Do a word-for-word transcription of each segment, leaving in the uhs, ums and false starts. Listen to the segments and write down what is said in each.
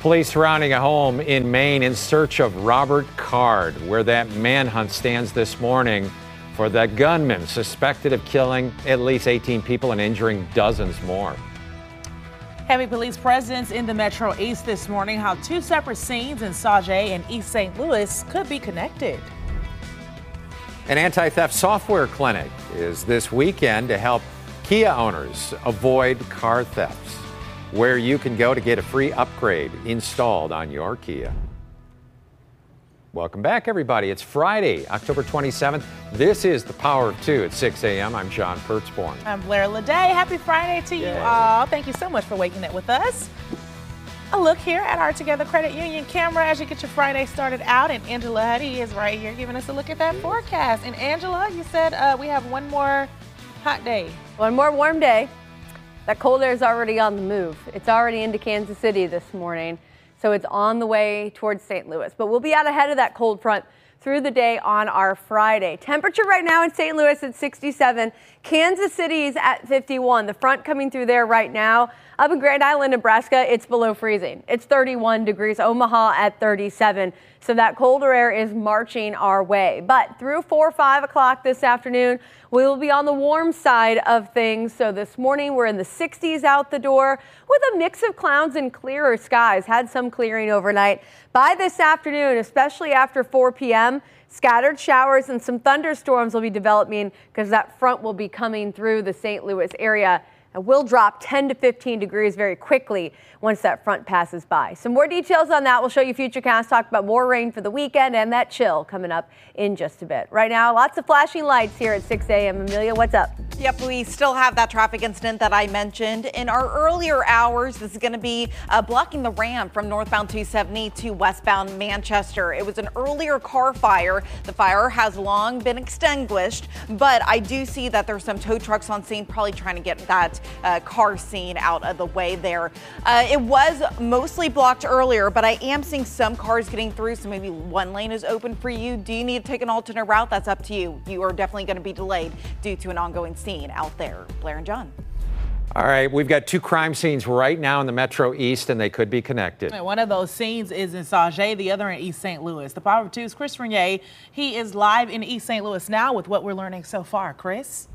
Police surrounding a home in Maine in search of Robert Card, where that manhunt stands this morning for the gunman suspected of killing at least eighteen people and injuring dozens more. Heavy police presence in the Metro East this morning, how two separate scenes in Sauget and East Saint Louis could be connected. An anti-theft software clinic is this weekend to help Kia owners avoid car thefts, where you can go to get a free upgrade installed on your Kia. Welcome back, everybody. It's Friday, October twenty-seventh. This is The Power of Two at six a.m. I'm John Pertzborn. I'm Blair Leday. Happy Friday to you Yay. all. Thank you so much for waking up with us. A look here at our Together Credit Union camera as you get your Friday started out. And Angela Huddy is right here giving us a look at that forecast. And Angela, you said uh, we have one more hot day. One more warm day. That cold air is already on the move. It's already into Kansas City this morning, so it's on the way towards Saint Louis. But we'll be out ahead of that cold front through the day on our Friday. Temperature right now in Saint Louis at sixty-seven. Kansas City is at fifty-one. The front coming through there right now. Up in Grand Island, Nebraska, it's below freezing. It's thirty-one degrees. Omaha at thirty-seven. So that colder air is marching our way. But through four or five o'clock this afternoon, we will be on the warm side of things. So this morning, we're in the sixties out the door with a mix of clouds and clearer skies. Had some clearing overnight. By this afternoon, especially after four p.m., scattered showers and some thunderstorms will be developing because that front will be coming through the Saint Louis area. And will drop ten to fifteen degrees very quickly once that front passes by. Some more details on that. We'll show you Futurecast, talk about more rain for the weekend and that chill coming up in just a bit. Right now, lots of flashing lights here at six a.m. Amelia, what's up? Yep, we still have that traffic incident that I mentioned in our earlier hours. This is going to be uh, blocking the ramp from northbound two seventy to westbound Manchester. It was an earlier car fire. The fire has long been extinguished, but I do see that there's some tow trucks on scene probably trying to get that Uh, car scene out of the way there. Uh, it was mostly blocked earlier, but I am seeing some cars getting through, so maybe one lane is open for you. Do you need to take an alternate route? That's up to you. You are definitely going to be delayed due to an ongoing scene out there. Blair and John. All right, we've got two crime scenes right now in the Metro East, and they could be connected. One of those scenes is in Sauget, the other in East Saint Louis. The Power of Two's Chris Renier. He is live in East Saint Louis now with what we're learning so far. Chris?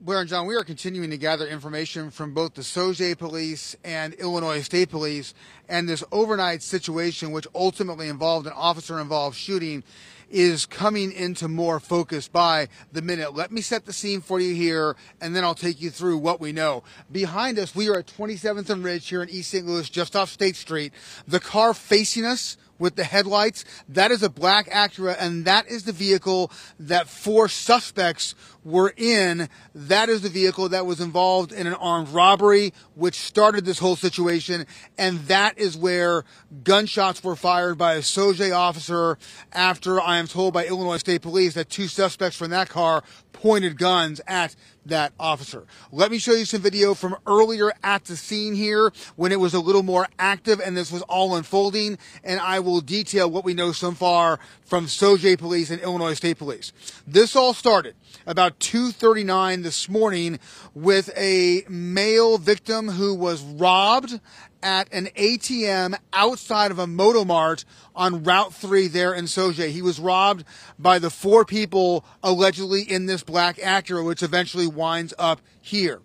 Blair and John, we are continuing to gather information from both the Sauget Police and Illinois State Police, and this overnight situation, which ultimately involved an officer-involved shooting, is coming into more focus by the minute. Let me set the scene for you here, and then I'll take you through what we know. Behind us, we are at twenty-seventh and Ridge here in East Saint Louis, just off State Street. The car facing us with the headlights, that is a black Acura, and that is the vehicle that four suspects were in. That is the vehicle that was involved in an armed robbery, which started this whole situation, and that is where gunshots were fired by a Sauget officer after, I am told by Illinois State Police, that two suspects from that car pointed guns at that officer. Let me show you some video from earlier at the scene here when it was a little more active and this was all unfolding, and I will detail what we know so far from Sauget Police and Illinois State Police. This all started about two thirty-nine this morning with a male victim who was robbed at an A T M outside of a Motomart on Route three there in Sauget. He was robbed by the four people allegedly in this black Acura, which eventually winds up here.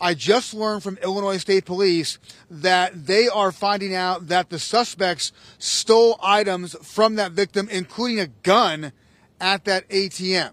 I just learned from Illinois State Police that they are finding out that the suspects stole items from that victim, including a gun, at that A T M.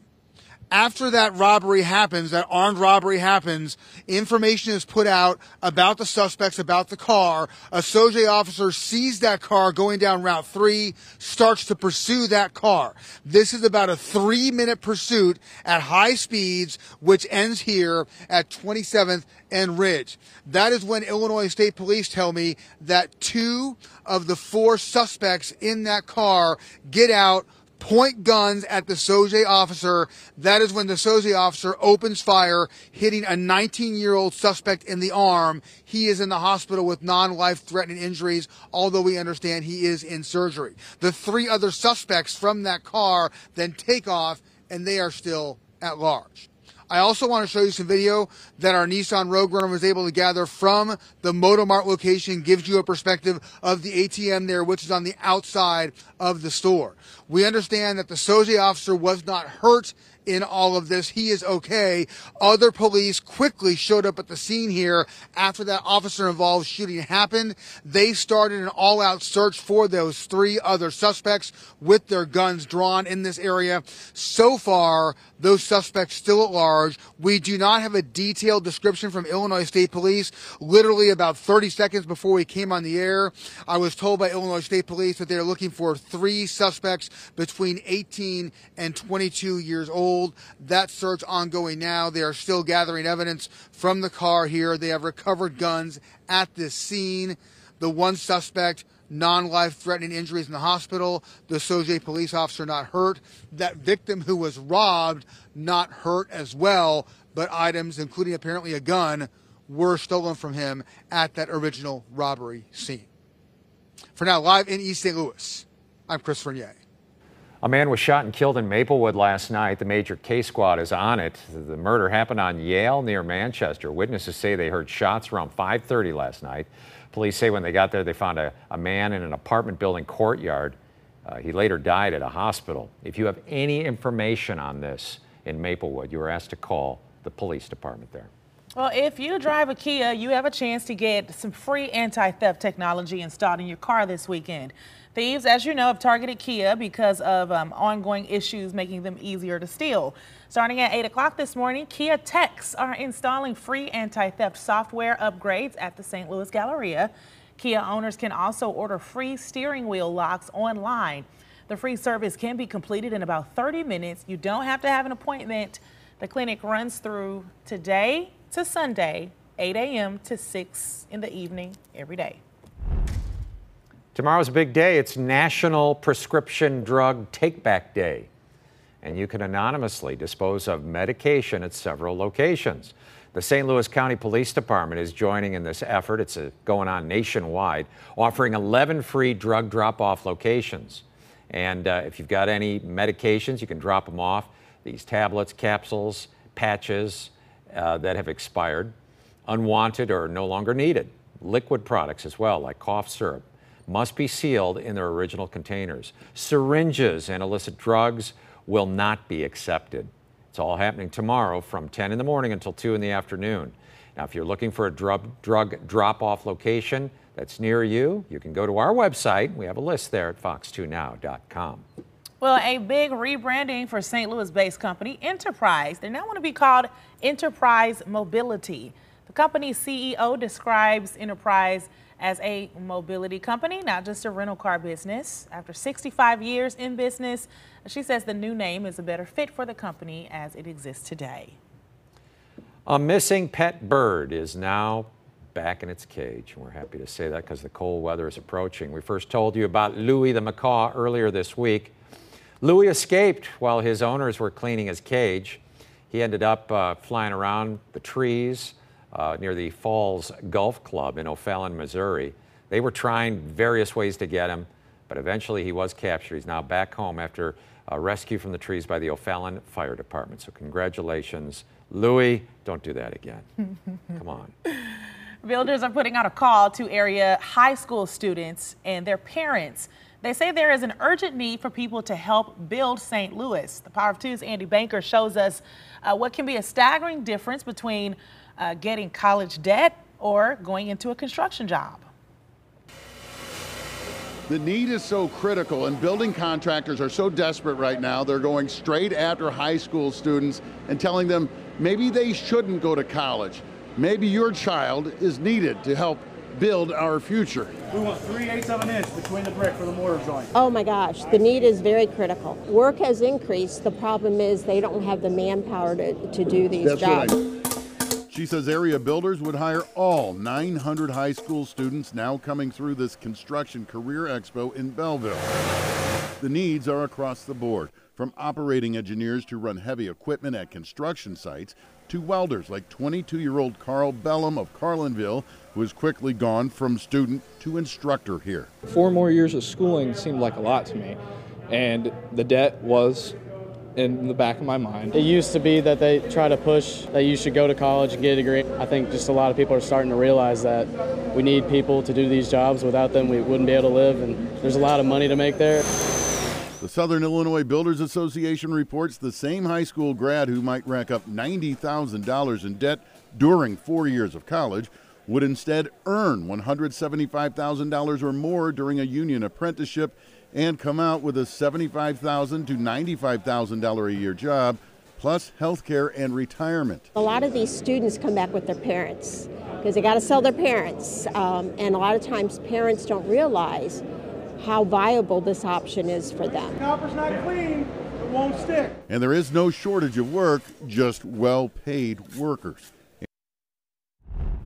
after that robbery happens, that armed robbery happens, information is put out about the suspects, about the car. A Sauget officer sees that car going down Route three, starts to pursue that car. This is about a three-minute pursuit at high speeds, which ends here at twenty-seventh and Ridge. That is when Illinois State Police tell me that two of the four suspects in that car get out, point guns at the Sauget officer. That is when the Sauget officer opens fire, hitting a nineteen-year-old suspect in the arm. He is in the hospital with non-life-threatening injuries, although we understand he is in surgery. The three other suspects from that car then take off, and they are still at large. I also want to show you some video that our Nissan Roadrunner was able to gather from the Motomart location. Gives you a perspective of the A T M there, which is on the outside of the store. We understand that the Sauget officer was not hurt in all of this. He is okay. Other police quickly showed up at the scene here after that officer-involved shooting happened. They started an all-out search for those three other suspects with their guns drawn in this area. So far, those suspects still at large. We do not have a detailed description from Illinois State Police. Literally about thirty seconds before we came on the air, I was told by Illinois State Police that they're looking for three suspects between eighteen and twenty-two years old. That search ongoing now. They are still gathering evidence from the car here. They have recovered guns at this scene. The one suspect, non-life-threatening injuries in the hospital. The Sauget police officer not hurt. That victim who was robbed not hurt as well, but items, including apparently a gun, were stolen from him at that original robbery scene. For now, live in East Saint Louis, I'm Chris Vernier. A man was shot and killed in Maplewood last night. The major case squad is on it. The murder happened on Yale near Manchester. Witnesses say they heard shots around five thirty last night. Police say when they got there, they found a, a man in an apartment building courtyard. Uh, he later died at a hospital. If you have any information on this in Maplewood, you are asked to call the police department there. Well, if you drive a Kia, you have a chance to get some free anti-theft technology installed in your car this weekend. Thieves, as you know, have targeted Kia because of um, ongoing issues making them easier to steal. Starting at eight o'clock this morning, Kia techs are installing free anti-theft software upgrades at the Saint Louis Galleria. Kia owners can also order free steering wheel locks online. The free service can be completed in about thirty minutes. You don't have to have an appointment. The clinic runs through today to Sunday, eight a m to six in the evening every day. Tomorrow's a big day. It's National Prescription Drug Take-Back Day, and you can anonymously dispose of medication at several locations. The Saint Louis County Police Department is joining in this effort. It's a, going on nationwide, offering eleven free drug drop-off locations. And uh, if you've got any medications, you can drop them off. These tablets, capsules, patches uh, that have expired, unwanted or no longer needed. Liquid products as well, like cough syrup, must be sealed in their original containers. Syringes and illicit drugs will not be accepted. It's all happening tomorrow from ten in the morning until two in the afternoon. Now, if you're looking for a drug, drug drop-off location that's near you, you can go to our website. We have a list there at fox two now dot com. Well, a big rebranding for Saint Louis-based company Enterprise. They now want to be called Enterprise Mobility. The company's C E O describes Enterprise as a mobility company, not just a rental car business. After sixty-five years in business, she says the new name is a better fit for the company as it exists today. A missing pet bird is now back in its cage, and we're happy to say that because the cold weather is approaching. We first told you about Louie the macaw earlier this week. Louie escaped while his owners were cleaning his cage. He ended up uh, flying around the trees Uh, near the Falls Golf Club in O'Fallon, Missouri. They were trying various ways to get him, but eventually he was captured. He's now back home after a rescue from the trees by the O'Fallon Fire Department. So congratulations, Louie. Don't do that again. Come on. Builders are putting out a call to area high school students and their parents. They say there is an urgent need for people to help build Saint Louis. The Power of Two's Andy Banker shows us uh, what can be a staggering difference between uh, getting college debt or going into a construction job. The need is so critical, and building contractors are so desperate right now, they're going straight after high school students and telling them maybe they shouldn't go to college. Maybe your child is needed to help build our future. We want three eighths of an inch between the brick for the mortar joint. Oh my gosh, the need is very critical. Work has increased. The problem is they don't have the manpower to, to do these That's jobs. Right. She says area builders would hire all nine hundred high school students now coming through this construction career expo in Belleville. The needs are across the board, from operating engineers to run heavy equipment at construction sites to welders like twenty-two-year-old Carl Bellum of Carlinville, who has quickly gone from student to instructor here. Four more years of schooling seemed like a lot to me, and the debt was in the back of my mind. It used to be that they try to push that you should go to college and get a degree. I think just a lot of people are starting to realize that we need people to do these jobs. Without them, we wouldn't be able to live, and there's a lot of money to make there. The Southern Illinois Builders Association reports the same high school grad who might rack up ninety thousand dollars in debt during four years of college would instead earn one hundred seventy-five thousand dollars or more during a union apprenticeship and come out with a seventy-five thousand dollars to ninety-five thousand dollars a year job, plus health care and retirement. A lot of these students come back with their parents because they got to sell their parents. Um, and a lot of times parents don't realize how viable this option is for them. Copper's not clean, it won't stick. And there is no shortage of work, just well-paid workers.